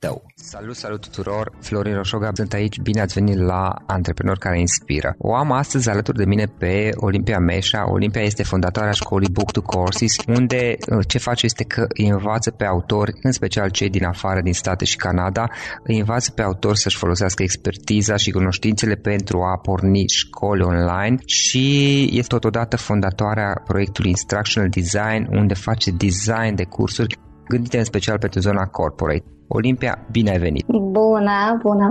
tău. Salut tuturor, Florin Roșoga sunt aici, bine ați venit la Antreprenori Care Inspiră. O am astăzi alături de mine pe Olimpia Meșa. Olimpia este fondatoarea școlii Book to Courses, unde ce face este că îi învață pe autori, în special cei din afară, din State și Canada, îi învață pe autori să-și folosească expertiza și cunoștințele pentru a porni școli online și este totodată fondatoarea proiectului Instructional Design, unde face design de cursuri gândite în special pentru zona corporate. Olimpia, bine ai venit! Bună,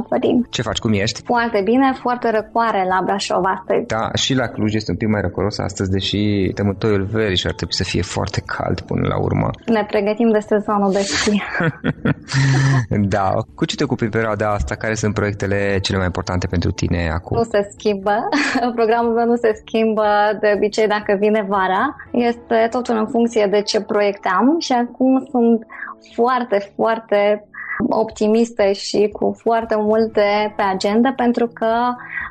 Florin! Ce faci, cum ești? Foarte bine, foarte răcoare la Brașov astăzi. Da, și la Cluj este un pic mai răcoros astăzi, deși temătoiul verii și ar trebui să fie foarte cald până la urmă. Ne pregătim de sezonul de schi. Da, cu ce te ocupi în perioada asta? Care sunt proiectele cele mai importante pentru tine acum? Nu se schimbă, programul meu nu se schimbă de obicei dacă vine vara. Este totul în funcție de ce proiecte am și acum sunt foarte, foarte optimiste și cu foarte multe pe agenda pentru că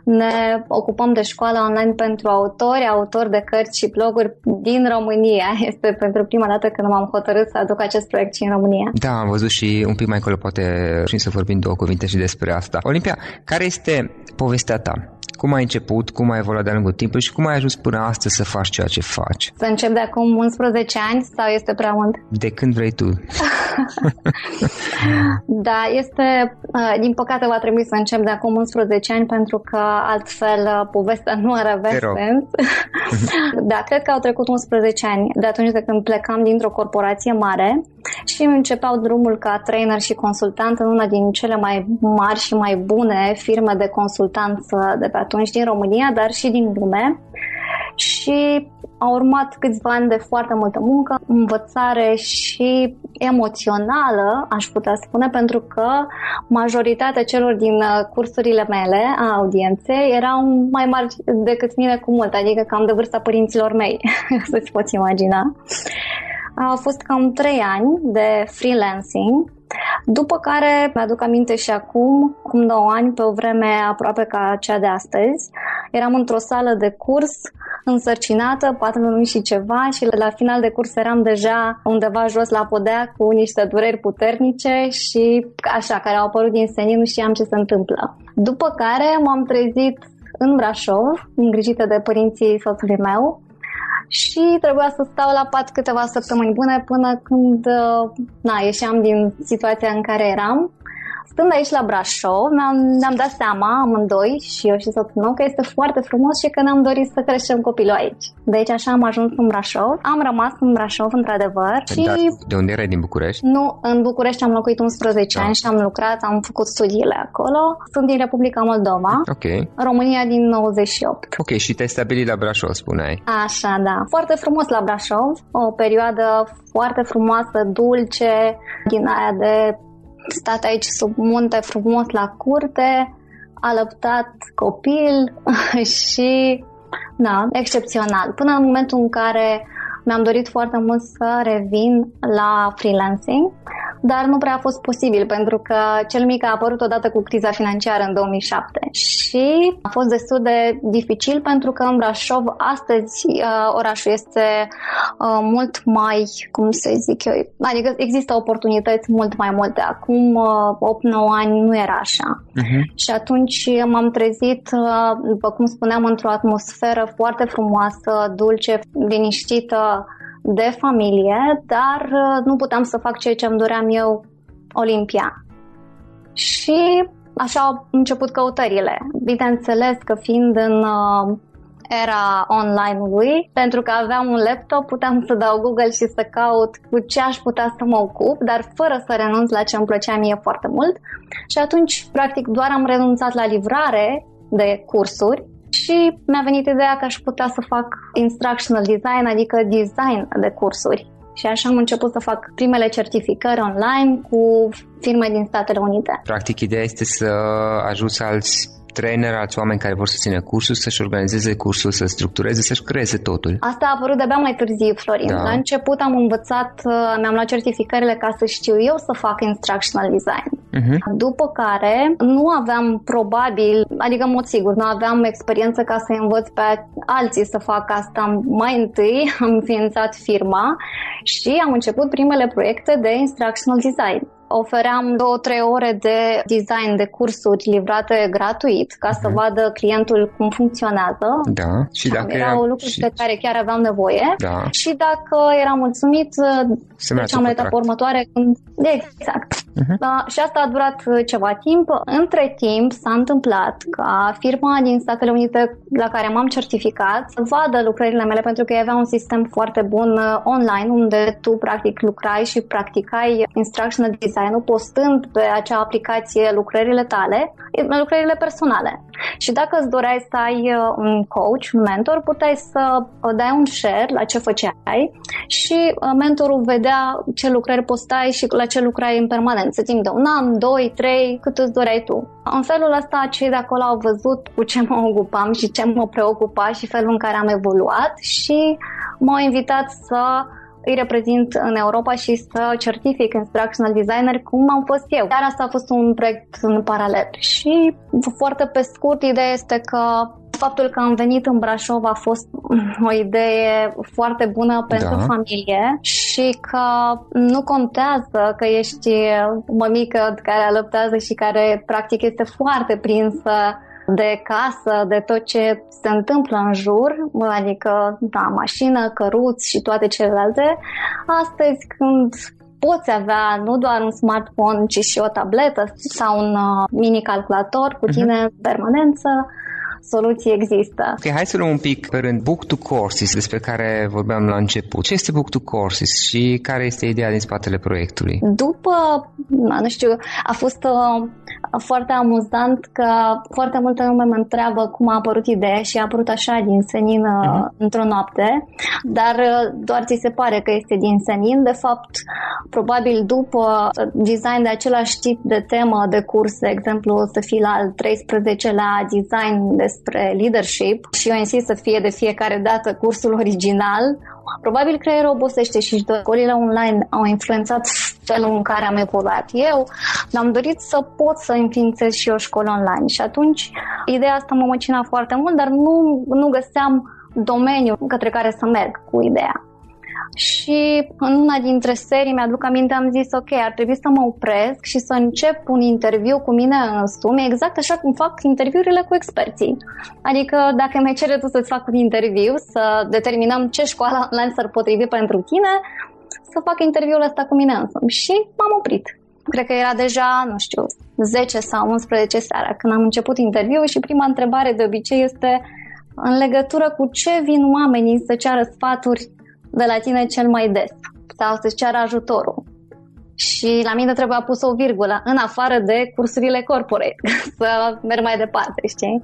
ne ocupăm de școală online pentru autori de cărți și bloguri din România. Este pentru prima dată când m-am hotărât să aduc acest proiect și în România. Da, am văzut și un pic mai acolo poate și să vorbim două cuvinte și despre asta. Olimpia, care este povestea ta? Cum ai început, cum ai evoluat de-a lungul timpului și cum ai ajuns până astăzi să faci ceea ce faci? Să încep de acum 11 ani sau este prea mult? De când vrei tu. Da, este, din păcate va trebui să încep de acum 11 ani pentru că altfel povestea nu ar avea sens. Da, cred că au trecut 11 ani de atunci de când plecam dintr-o corporație mare și începeau drumul ca trainer și consultant în una din cele mai mari și mai bune firme de consultanță de pe atunci din România, dar și din lume. Și au urmat câțiva ani de foarte multă muncă, învățare și emoțională, aș putea spune, pentru că majoritatea celor din cursurile mele, a audienței, erau mai mari decât mine cu mult, adică cam de vârsta părinților mei, să-ți poți imagina. Au fost cam 3 ani de freelancing, după care mi-aduc aminte și acum 9 ani, pe o vreme aproape ca cea de astăzi, eram într-o sală de curs însărcinată, 4 luni și ceva, și la final de curs eram deja undeva jos la podea cu niște dureri puternice și așa, care au apărut din senin, nu știam ce se întâmplă. După care m-am trezit în Brașov, îngrijită de părinții soțului meu, și trebuia să stau la pat câteva săptămâni bune până când ieșeam din situația în care eram. Stând aici la Brașov, ne-am dat seama amândoi, și eu și soțul meu, că este foarte frumos și că ne-am dorit să creștem copilul aici. Deci așa am ajuns în Brașov. Am rămas în Brașov, într-adevăr. Dar și... de unde erai, din București? Nu, în București am locuit 11 ani și am lucrat, am făcut studiile acolo. Sunt din Republica Moldova, România din 98. Ok, și te-ai stabilit la Brașov, spuneai. Așa, da. Foarte frumos la Brașov, o perioadă foarte frumoasă, dulce, din aia de... stat aici sub munte frumos la curte, alăptat copil și excepțional. Până în momentul în care mi-am dorit foarte mult să revin la freelancing, dar nu prea a fost posibil pentru că cel mic a apărut odată cu criza financiară în 2007 și a fost destul de dificil pentru că în Brașov astăzi orașul este mult mai, cum să zic eu, adică există oportunități mult mai multe. Acum 8-9 ani nu era așa. Și atunci m-am trezit, după cum spuneam, într-o atmosferă foarte frumoasă, dulce, liniștită, de familie, dar nu puteam să fac ceea ce îmi doream eu, Olimpia. Și așa au început căutările. Bineînțeles că fiind în era online-ului, pentru că aveam un laptop, puteam să dau Google și să caut cu ce aș putea să mă ocup, dar fără să renunț la ce îmi plăcea mie foarte mult. Și atunci, practic, doar am renunțat la livrare de cursuri și mi-a venit ideea că aș putea să fac instructional design, adică design de cursuri. Și așa am început să fac primele certificări online cu firme din Statele Unite. Practic, ideea este să ajuți alți traineri, alți oameni care vor să țină cursul, să-și organizeze cursul, să structureze, să-și creeze totul. Asta a apărut de-abia mai târziu, Florin. Da. La început am învățat, mi-am luat certificările ca să știu eu să fac instructional design. După care nu aveam probabil, adică în mod sigur, nu aveam experiență ca să învăț pe alții să fac asta. Mai întâi am înființat firma și am început primele proiecte de instructional design. Ofeream 2-3 ore de design de cursuri livrate gratuit ca să vadă clientul cum funcționează. Da. Și dacă erau lucruri de care chiar aveam nevoie. Da. Și dacă eram mulțumit, treceam la etapa următoare. Exact. Da, și asta a durat ceva timp. Între timp s-a întâmplat ca firma din Statele Unite la care m-am certificat să vadă lucrările mele, pentru că ei avea un sistem foarte bun online unde tu practic lucrai și practicai instructional design, postând pe acea aplicație lucrările tale, lucrările personale. Și dacă îți doreai să ai un coach, un mentor, puteai să dai un share la ce făceai și mentorul vedea ce lucrări postai și la ce lucrai în permanență, timp de 1 an, 2, 3, cât îți doreai tu. În felul ăsta, cei de acolo au văzut cu ce mă ocupam și ce mă preocupa și felul în care am evoluat și m-au invitat să îi reprezint în Europa și să certific instructional designer cum am fost eu. Dar asta a fost un proiect în paralel. Și foarte pe scurt, ideea este că faptul că am venit în Brașov a fost o idee foarte bună pentru familie și că nu contează că ești mămică care alăptează și care practic este foarte prinsă de casă, de tot ce se întâmplă în jur, adică mașină, căruți și toate celelalte. Astăzi, când poți avea nu doar un smartphone, ci și o tabletă sau un mini-calculator cu tine în permanență, soluții există. Okay, hai să luăm un pic pe rând. Book to Courses, despre care vorbeam la început. Ce este Book to Courses și care este ideea din spatele proiectului? După, a fost foarte amuzant că foarte multă lume mă întreabă cum a apărut ideea și a apărut așa din senin într-o noapte, dar doar ți se pare că este din senin. De fapt, probabil după design de același tip de temă de curs, de exemplu, o să fii la al 13-lea design despre leadership și eu insist să fie de fiecare dată cursul original. Probabil creierul obosește și școlile online au influențat felul în care am evoluat eu. Am dorit să pot să înființez și eu școală online și atunci ideea asta mă măcina foarte mult, dar nu găseam domeniul către care să merg cu ideea. Și în una dintre serii, mi-aduc aminte, am zis, ok, ar trebui să mă opresc și să încep un interviu cu mine însumi, exact așa cum fac interviurile cu experții. Adică dacă mi-ai cere tu să-ți fac un interviu, să determinăm ce școală online s-ar potrivi pentru tine, să fac interviul ăsta cu mine însumi. Și m-am oprit. Cred că era deja, 10 sau 11 seara când am început interviul și prima întrebare de obicei este în legătură cu ce vin oamenii să ceară sfaturi de la tine cel mai des sau să-ți ceară ajutorul. Și la mine trebuia pus o virgulă în afară de cursurile corporate să merg mai departe, știi?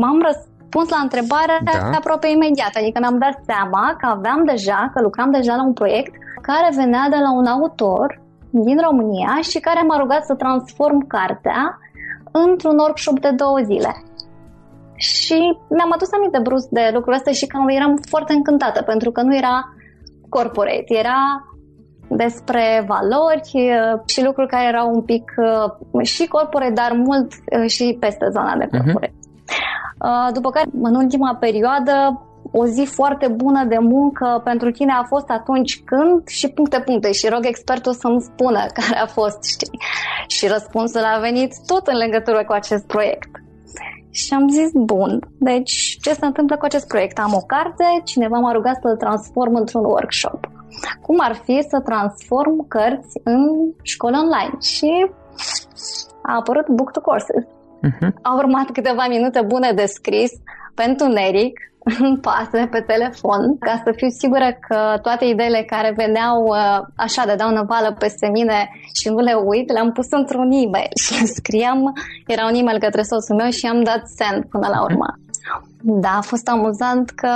M-am răspuns la întrebarea aproape imediat, adică mi-am dat seama că lucram deja la un proiect care venea de la un autor din România și care m-a rugat să transform cartea într-un workshop de 2 zile. Și mi-am adus aminte brusc de lucrul ăsta și că eram foarte încântată pentru că nu era corporate, era despre valori și lucruri care erau un pic și corporate, dar mult și peste zona de corporate. După care, în ultima perioadă, o zi foarte bună de muncă pentru tine a fost atunci când și puncte și rog expertul să-mi spună care a fost, știi? Și răspunsul a venit tot în legătură cu acest proiect. Și am zis, bun, deci ce se întâmplă cu acest proiect? Am o carte, cineva m-a rugat să-l transform într-un workshop. Cum ar fi să transform cărți în școală online? Și a apărut Book to Courses. Au urmat câteva minute bune de scris, pe întuneric, în pase, pe telefon, ca să fiu sigură că toate ideile care veneau așa de daunăvală peste mine și nu le uit, le-am pus într-un e-mail și scriam, era un e-mail către soțul meu și am dat send până la urmă. Da, a fost amuzant că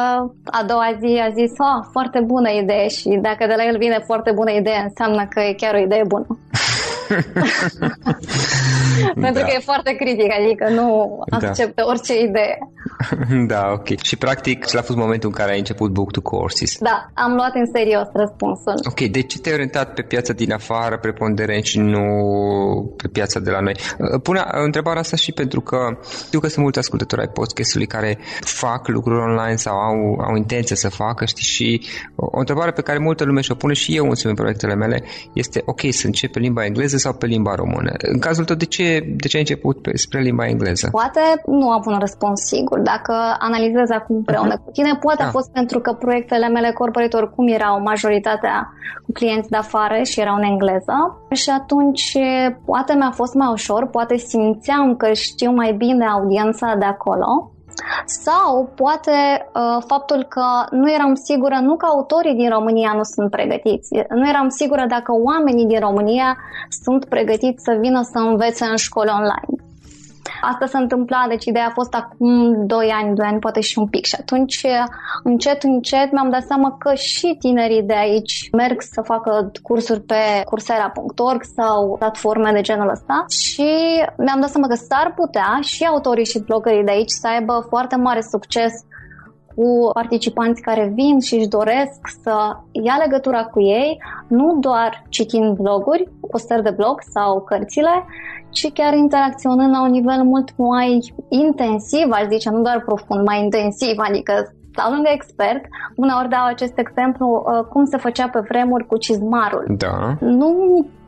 a doua zi a zis, foarte bună idee și dacă de la el vine foarte bună idee, înseamnă că e chiar o idee bună. Pentru că e foarte critic, adică nu acceptă orice idee. Da, ok. Și practic, ăla a fost momentul în care ai început Book to Courses. Da, am luat în serios răspunsul. Ok, de ce te-ai orientat pe piața din afară preponderent și nu pe piața de la noi? Pune întrebarea asta și pentru că știu că sunt mulți ascultători ai podcast-ului care fac lucruri online sau au intenție să facă, știi? Și o întrebare pe care multă lume și-o pune și eu însumi în proiectele mele este, ok, să încep pe limba engleză sau pe limba română? În cazul tău, de ce ai început spre limba engleză? Poate nu am un răspuns sigur. Dacă analizez acum împreună cu tine, poate a fost pentru că proiectele mele corporate oricum erau majoritatea cu clienți de afară și erau în engleză și atunci poate mi-a fost mai ușor, poate simțeam că știu mai bine audiența de acolo sau poate faptul că nu eram sigură, nu că autorii din România nu sunt pregătiți, nu eram sigură dacă oamenii din România sunt pregătiți să vină să învețe în școală online. Asta se întâmpla, deci ideea a fost acum 2 ani, poate și un pic și atunci încet mi-am dat seama că și tinerii de aici merg să facă cursuri pe Coursera.org sau platforme de genul ăsta și mi-am dat seama că s-ar putea și autorii și bloggerii de aici să aibă foarte mare succes cu participanți care vin și își doresc să ia legătura cu ei, nu doar citind bloguri, postări de blog sau cărțile, ci chiar interacționând la un nivel mult mai intensiv, aș zice, nu doar profund, mai intensiv, adică stau lângă expert. Uneori dau acest exemplu, cum se făcea pe vremuri cu cizmarul. Da. Nu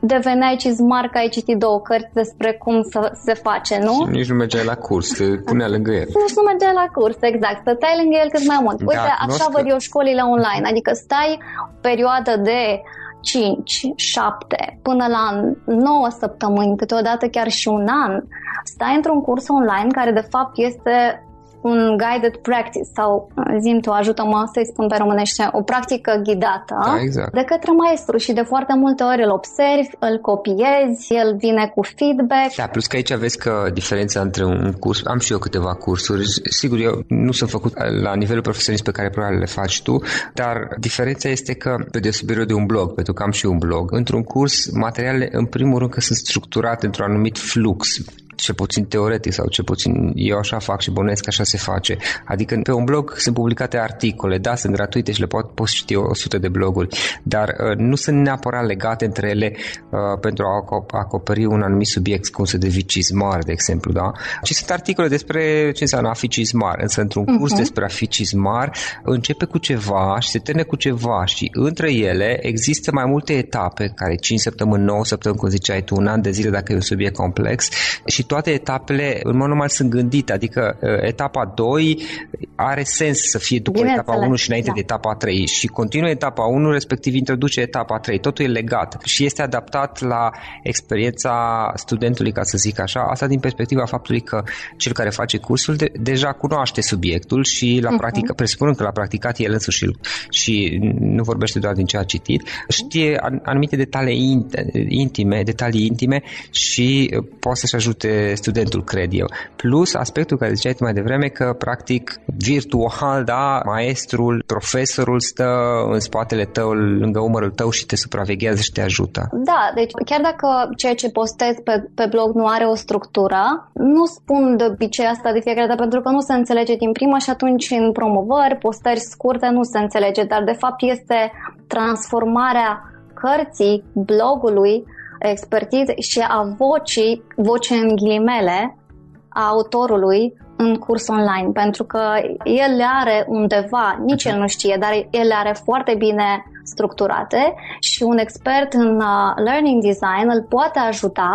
deveneai cizmar că ai citit două cărți despre cum să se face, nu? Și nici nu mergeai la curs, te punea lângă el. Nici nu mergeai la curs, exact. Stăteai lângă el cât mai mult. Uite, da, așa văd eu școlile online. Adică stai o perioadă de 5, 7, până la 9 săptămâni, câteodată chiar și un an, stai într-un curs online care de fapt este un guided practice sau, zi-mi tu, ajută-mă să-i spun pe românește, o practică ghidată, da, exact, de către maestru și de foarte multe ori îl observi, îl copiezi, el vine cu feedback. Da, plus că aici vezi că diferența între un curs, am și eu câteva cursuri, sigur eu nu sunt făcut la nivelul profesionist pe care probabil le faci tu, dar diferența este că, pe deosebire de un blog, pentru că am și eu un blog, într-un curs materialele în primul rând că sunt structurate într-un anumit flux, cel puțin teoretic sau cel puțin eu așa fac și bănuiesc că așa se face. Adică pe un blog sunt publicate articole, da, sunt gratuite și le poți citi 100 de bloguri, dar nu sunt neapărat legate între ele pentru a acoperi un anumit subiect, cum să devii cizmar, de exemplu, da? Și sunt articole despre ce înseamnă a fi cizmar, însă într-un curs despre a fi cizmar începe cu ceva și se termină cu ceva și între ele există mai multe etape, care 5 săptămâni, 9 săptămâni, cum ziceai tu, un an de zile dacă e un subiect complex, și toate etapele în mod normal sunt gândite, adică etapa 2 are sens să fie după bine etapa înțeleg, 1 și înainte, da, de etapa 3 și continuă etapa 1, respectiv introduce etapa 3, totul e legat și este adaptat la experiența studentului, ca să zic așa, asta din perspectiva faptului că cel care face cursul deja cunoaște subiectul și la practică, presupunând că l-a practicat el însuși și nu vorbește doar din ce a citit, știe anumite detalii intime, și poate să-și ajute studentul, cred eu. Plus aspectul care ziceai mai devreme că practic virtual, da, maestrul, profesorul stă în spatele tău, lângă umărul tău și te supraveghează și te ajută. Da, deci chiar dacă ceea ce postez pe blog nu are o structură, nu spun de obicei asta de fiecare dată pentru că nu se înțelege din prima și atunci în promovări, postări scurte nu se înțelege, dar de fapt este transformarea cărții, blogului, expertize și a vocii, voce în ghilimele, a autorului în curs online, pentru că el le are undeva, nici el nu știe, dar el le are foarte bine structurate și un expert în learning design îl poate ajuta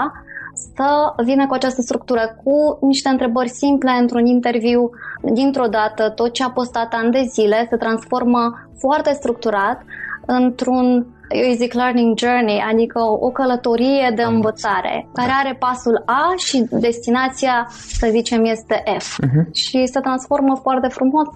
să vină cu această structură, cu niște întrebări simple într-un interviu, dintr-o dată tot ce a postat ani de zile se transformă foarte structurat într-un, eu îi zic learning journey, adică o călătorie de învățare care are pasul A și destinația, să zicem, este F. Și se transformă foarte frumos,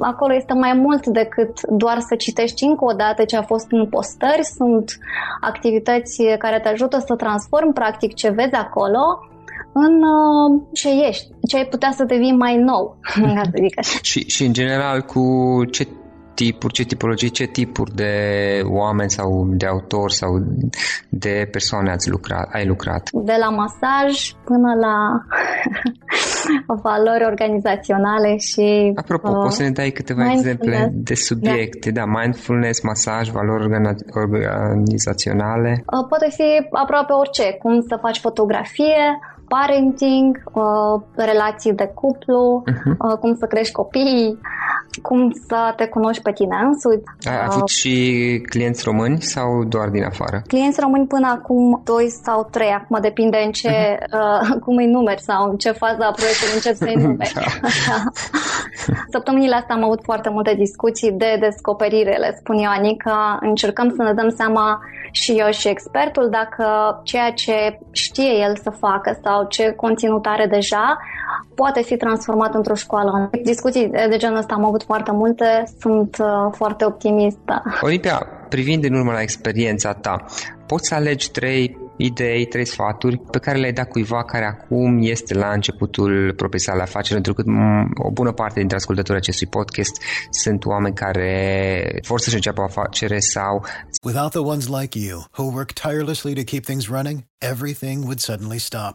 acolo este mai mult decât doar să citești încă o dată ce a fost în postări, sunt activități care te ajută să transformi practic ce vezi acolo în ce ești, ce ai putea să devii mai nou. Și în general cu ce tipuri de oameni sau de autori sau de persoane ai lucrat? De la masaj până la valori organizaționale și... Apropo, poți să ne dai câteva exemple de subiecte? Da, mindfulness, masaj, valori organizaționale? Poate fi aproape orice, cum să faci fotografie, parenting, relații de cuplu, cum să crești copiii, cum să te cunoști pe tine însuți. Ai avut și clienți români sau doar din afară? Clienți români până acum 2 sau 3, acum depinde în ce cum îi numeri sau în ce fază a proiectului încep să îi numeri. Săptămânile astea am avut foarte multe discuții de descoperire, le spun eu, Anica, încercăm să ne dăm seama și eu și expertul dacă ceea ce știe el să facă sau ce conținut are deja poate fi transformat într-o școală. Discuții de genul ăsta am avut foarte multe, sunt foarte optimistă. Olimpia, privind în urmă la experiența ta, poți să alegi 3 idei, 3 sfaturi pe care le-ai dat cuiva care acum este la începutul propriei sale afaceri, pentru că o bună parte dintre ascultătorii acestui podcast sunt oameni care vor să-și înceapă o afacere sau... Without the ones like you, who work tirelessly to keep things running, everything would suddenly stop.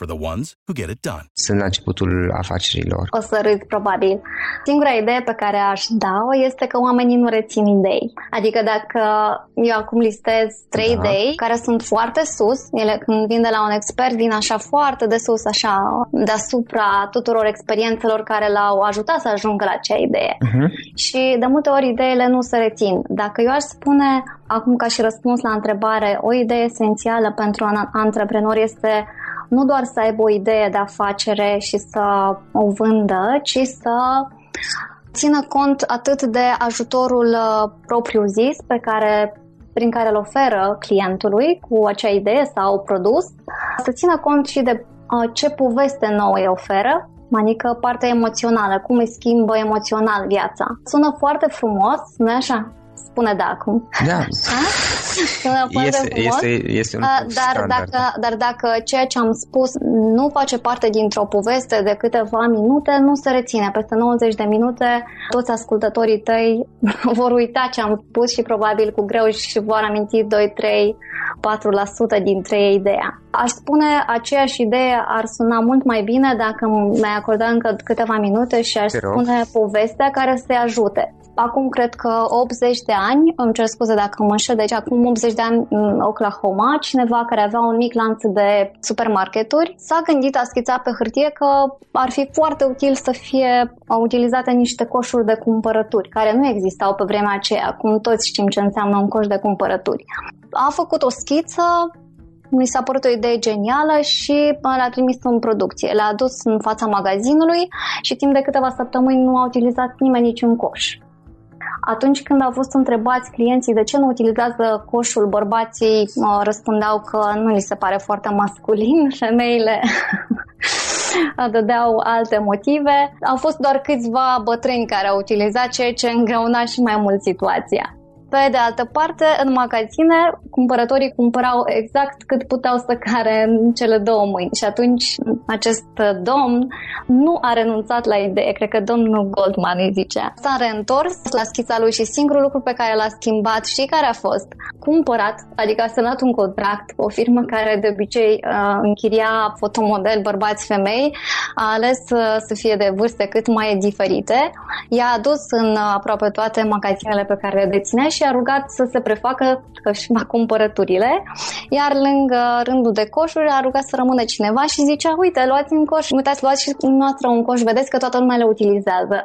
for the ones who get it done. Sunt la începutul afacerilor. O să râd, probabil. Singura idee pe care aș da-o este că oamenii nu rețin idei. Adică dacă eu acum listez 3 idei care sunt foarte sus, ele când vin de la un expert, vin așa foarte de sus, așa deasupra tuturor experiențelor care l-au ajutat să ajungă la acea idee. Și de multe ori ideile nu se rețin. Dacă eu aș spune, acum ca și răspuns la întrebare, o idee esențială pentru un antreprenor este nu doar să aibă o idee de afacere și să o vândă, ci să țină cont atât de ajutorul propriu-zis prin care îl oferă clientului cu acea idee sau produs, să țină cont și de ce poveste nouă îi oferă, adică partea emoțională, cum îi schimbă emoțional viața. Sună foarte frumos, nu-i așa? Spune da acum. Da. Este un dar dacă ceea ce am spus nu face parte dintr-o poveste de câteva minute, nu se reține. Peste 90 de minute toți ascultătorii tăi vor uita ce am spus și probabil cu greu și vor aminti 2-3-4% dintre ei ideea. Aș spune aceeași idee ar suna mult mai bine dacă mi-ai acordat încă câteva minute și aș spune povestea care să ajute. Acum cred că 80 de ani, îmi cer scuze dacă mă înșel, deci acum 80 de ani în Oklahoma, cineva care avea un mic lanț de supermarketuri s-a gândit, a schițat pe hârtie că ar fi foarte util să fie utilizate niște coșuri de cumpărături, care nu existau pe vremea aceea, acum toți știm ce înseamnă un coș de cumpărături. A făcut o schiță, mi s-a părut o idee genială și l-a trimis în producție. L-a adus în fața magazinului și timp de câteva săptămâni nu a utilizat nimeni niciun coș. Atunci când au fost întrebați clienții de ce nu utilizează coșul, bărbații răspundeau că nu li se pare foarte masculin, femeile dădeau alte motive. Au fost doar câțiva bătrâni care au utilizat, ceea ce îngreuna și mai mult situația. Pe de altă parte, în magazine, cumpărătorii cumpărau exact cât puteau să care în cele două mâini. Și atunci acest domn nu a renunțat la idee, cred că domnul Goldman îi zicea. S-a reîntors la schița lui și singurul lucru pe care l-a schimbat și care a fost cumpărat, adică a semnat un contract cu o firmă care de obicei închiria fotomodel bărbați femei, a ales să fie de vârste cât mai diferite. I-a adus în aproape toate magazinele pe care le deținea și a rugat să se prefacă că-și va cumpărăturile, iar lângă rândul de coșuri a rugat să rămână cineva și zicea, uite, luați un coș, uitați, luați și noastră un coș, vedeți că toată lumea le utilizează.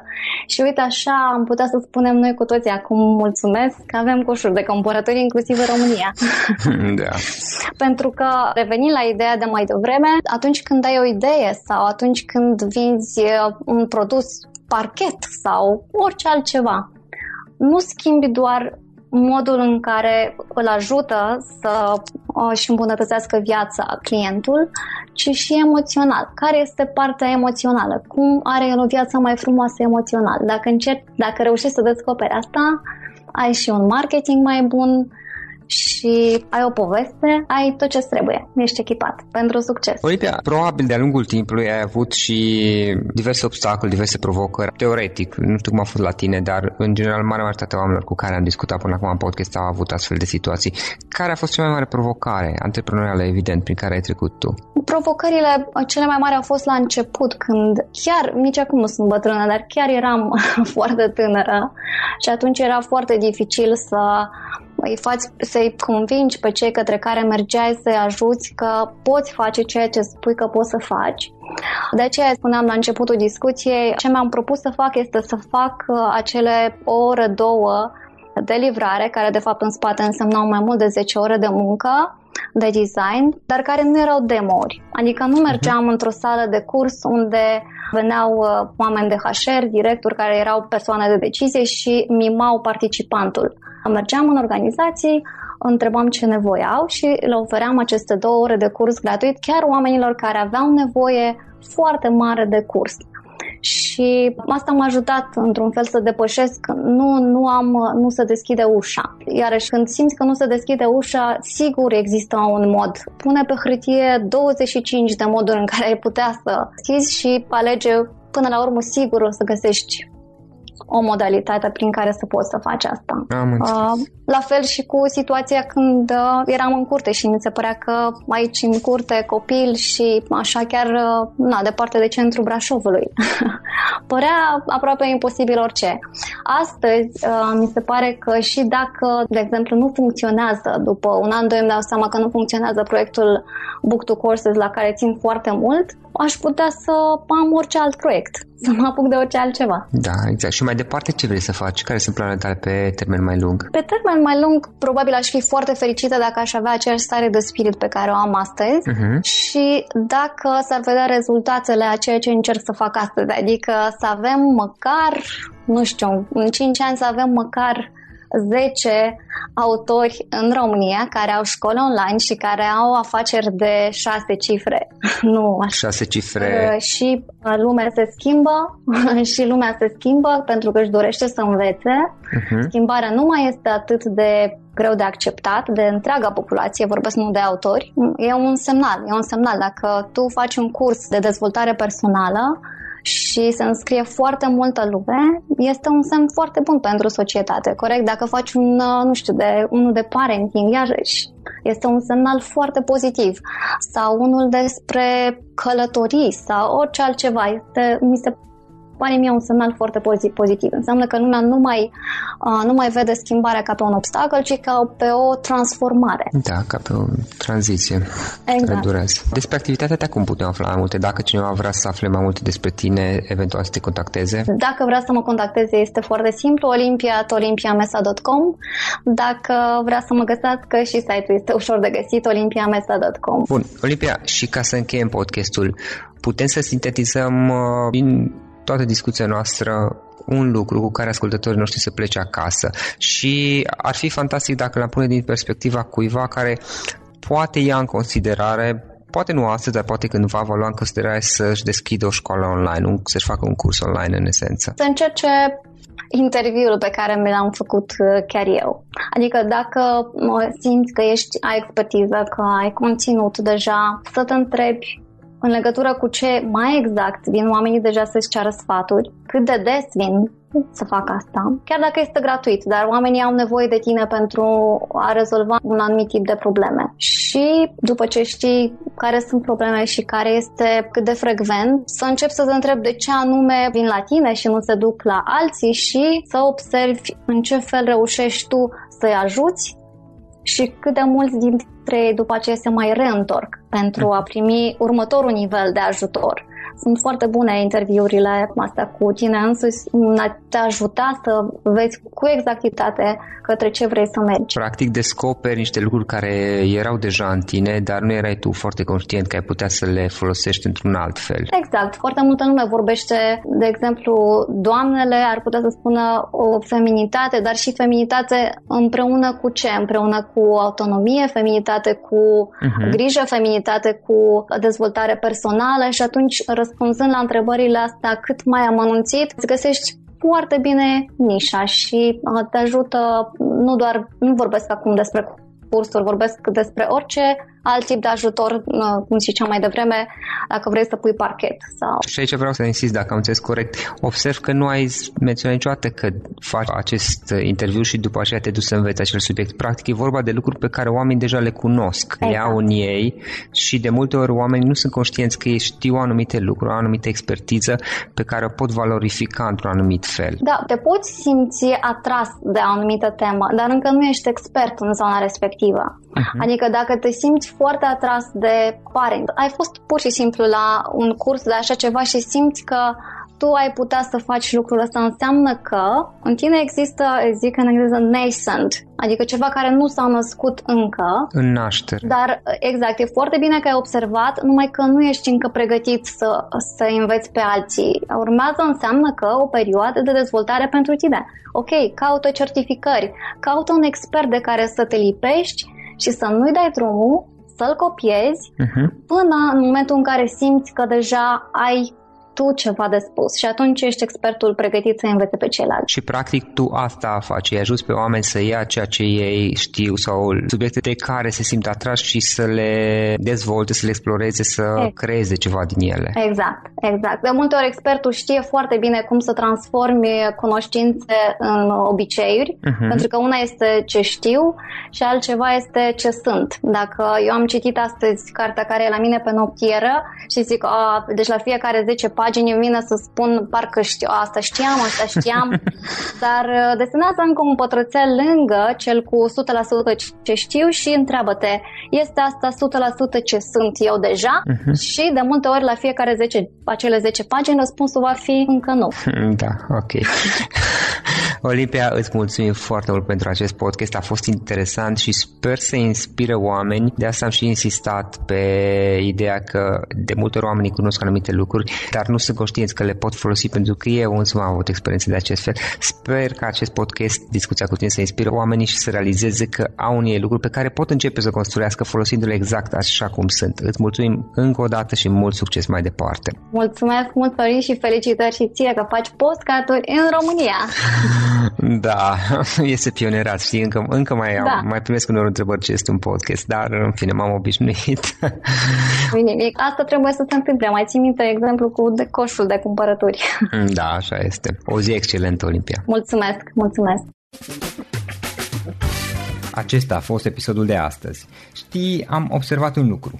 Și uite, așa am putea să spunem noi cu toții acum, mulțumesc că avem coșuri de cumpărături, inclusiv în România. Da. Pentru că, revenind la ideea de mai devreme, atunci când ai o idee sau atunci când vinzi un produs, parchet sau orice altceva, nu schimbi doar modul în care îl ajută să își îmbunătățească viața clientul, ci și emoțional. Care este partea emoțională? Cum are el o viață mai frumoasă emoțional? Dacă reușești să descoperi asta, ai și un marketing mai bun și ai o poveste, ai tot ce trebuie, ești echipat pentru succes. Olimpia, probabil de-a lungul timpului ai avut și diverse obstacole, diverse provocări. Teoretic, nu știu cum a fost la tine, dar în general marea majoritatea oamenilor cu care am discutat până acum în podcast au avut astfel de situații. Care a fost cea mai mare provocare antreprenorială, evident, prin care ai trecut tu? Provocările cele mai mari au fost la început, când chiar, nici acum nu sunt bătrână, dar chiar eram foarte tânără și atunci era foarte dificil să-i convingi pe cei către care mergeai, să-i ajuți că poți face ceea ce spui că poți să faci. De aceea spuneam la începutul discuției, ce mi-am propus să fac este să fac acele o oră, două de livrare, care de fapt în spate însemnau mai mult de 10 ore de muncă, de design, dar care nu erau demo-uri. Adică nu mergeam într-o sală de curs unde veneau oameni de HR, directori care erau persoane de decizie și mimau participantul. Mergeam în organizații, întrebam ce nevoie au și le ofeream aceste 2 ore de curs gratuit chiar oamenilor care aveau nevoie foarte mare de curs. și asta m-a ajutat într-un fel să depășesc, nu se deschide ușa. Iarăși, când simți că nu se deschide ușa, sigur există un mod. Pune pe hârtie 25 de moduri în care ai putea să schizi și alege, până la urmă sigur o să găsești o modalitate prin care să poți să faci asta. La fel și cu situația când eram în curte și mi se părea că aici în curte copil și așa chiar departe de centrul Brașovului. Părea aproape imposibil orice. Astăzi mi se pare că și dacă, de exemplu, nu funcționează, după un an, doi îmi dau seama că nu funcționează proiectul Book to Courses la care țin foarte mult, aș putea să am orice alt proiect, să mă apuc de orice altceva. Da, exact. Și mai departe ce vrei să faci? Care sunt planurile tale pe termen mai lung? Pe termen mai lung, probabil aș fi foarte fericită dacă aș avea aceeași stare de spirit pe care o am astăzi și dacă s-ar vedea rezultatele a ceea ce încerc să fac astăzi. Adică să avem măcar, în 5 ani să avem măcar 10 autori în România care au școli online și care au afaceri de 6 cifre. 6 cifre. Și lumea se schimbă pentru că își dorește să învețe. Schimbarea nu mai este atât de greu de acceptat de întreaga populație, vorbesc nu de autori. E un semnal. Dacă tu faci un curs de dezvoltare personală și se înscrie foarte multă lume, este un semn foarte bun pentru societate, corect? Dacă faci unul de parenting, iarăși, este un semnal foarte pozitiv. Sau unul despre călătorii sau orice altceva. Mi se pare mie un semnal foarte pozitiv. Înseamnă că lumea nu mai vede schimbarea ca pe un obstacol, ci ca pe o transformare. Da, ca pe o tranziție care durează. Despre activitatea ta cum putem afla mai multe? Dacă cineva vrea să afle mai multe despre tine, eventual să te contacteze? Dacă vrea să mă contacteze, este foarte simplu, olimpia@olimpiamesa.com. Dacă vrea să mă găsească, și site-ul este ușor de găsit, olimpiamesa.com. Bun, Olimpia, și ca să încheiem podcastul, putem să sintetizăm din toată discuția noastră un lucru cu care ascultătorii noștri se plece acasă, și ar fi fantastic dacă l-am pune din perspectiva cuiva care poate ia în considerare, poate nu astăzi, dar poate cândva va lua în considerare să-și deschidă o școală online, să-și facă un curs online în esență. Să încerce interviul pe care mi l-am făcut chiar eu. Adică dacă simți că ai expertiză, că ai conținut deja, să te întrebi în legătură cu ce mai exact vin oamenii deja să-ți ceară sfaturi, cât de des vin să fac asta, chiar dacă este gratuit, dar oamenii au nevoie de tine pentru a rezolva un anumit tip de probleme. Și după ce știi care sunt probleme și care este cât de frecvent, să începi să te întrebi de ce anume vin la tine și nu se duc la alții și să observi în ce fel reușești tu să-i ajuți și cât de mulți dintre ei după aceea se mai reîntorc pentru a primi următorul nivel de ajutor. Sunt foarte bune interviurile astea cu tine însuți, a te ajuta să vezi cu exactitate către ce vrei să mergi. Practic descoperi niște lucruri care erau deja în tine, dar nu erai tu foarte conștient că ai putea să le folosești într-un alt fel. Exact. Foarte multă lume vorbește, de exemplu, doamnele ar putea să spună o feminitate, dar și feminitate împreună cu ce? Împreună cu autonomie, feminitate cu grijă, feminitate cu dezvoltare personală, și atunci răspunzând la întrebările astea cât mai amănunțit, îți găsești foarte bine nișa și te ajută, nu vorbesc acum despre cursuri, vorbesc despre orice alt tip de ajutor, cum ziceam mai devreme, dacă vrei să pui parchet. Și aici vreau să insist, dacă am înțeles corect, observ că nu ai menționat niciodată că faci acest interviu și după aceea te duci să înveți acel subiect. Practic e vorba de lucruri pe care oamenii deja le cunosc, le au în ei, și de multe ori oamenii nu sunt conștienți că ei știu anumite lucruri, o anumită expertiză pe care o pot valorifica într-un anumit fel. Da, te poți simți atras de o anumită temă, dar încă nu ești expert în zona respectivă. Adică dacă te simți foarte atras de parenting. Ai fost pur și simplu la un curs de așa ceva și simți că tu ai putea să faci lucrul ăsta, înseamnă că în tine există nascent, adică ceva care nu s-a născut încă. În naștere. Dar, exact, e foarte bine că ai observat, numai că nu ești încă pregătit să înveți pe alții. Urmează, înseamnă că o perioadă de dezvoltare pentru tine. Ok, caută certificări, caută un expert de care să te lipești și să nu-i dai drumul, să-l copiezi până în momentul în care simți că deja ai tu tu ceva de spus și atunci ești expertul pregătit să învețe pe ceilalți. Și practic tu asta faci, îi ajuți pe oameni să ia ceea ce ei știu sau subiecte de care se simt atrași și să le dezvolte, să le exploreze, să creeze ceva din ele. Exact. De multe ori expertul știe foarte bine cum să transforme cunoștințe în obiceiuri, pentru că una este ce știu și altceva este ce sunt. Dacă eu am citit astăzi cartea care e la mine pe noptieră și zic, deci la fiecare 10 pagini îmi vine să spun parcă știu, asta știam, dar desenează încă un pătrățel lângă cel cu 100% ce știu și întreabă-te, este asta 100% ce sunt eu deja? Și de multe ori la fiecare 10 pagini răspunsul va fi încă nu. Da, ok. Olimpia, îți mulțumim foarte mult pentru acest podcast, a fost interesant și sper să inspire oameni, de asta am și insistat pe ideea că de multe ori oamenii cunosc anumite lucruri, dar nu sunt conștienți că le pot folosi, pentru că eu însumi am avut experiențe de acest fel. Sper că acest podcast, discuția cu tine, să inspire oamenii și să realizeze că au în ei lucruri pe care pot începe să construiască folosindu-le exact așa cum sunt. Îți mulțumim încă o dată și mult succes mai departe. Mulțumesc mult, Florin, și felicitări și ție că faci podcast-uri în România. Da, este pionerat, știi, încă mai primesc unor întrebări ce este un podcast, dar în fine m-am obișnuit. Bine, asta trebuie să se întâmple, mai ții minte exemplu cu coșul de cumpărături. Da, așa este. O zi excelentă, Olimpia. Mulțumesc! Acesta a fost episodul de astăzi. Știi, am observat un lucru.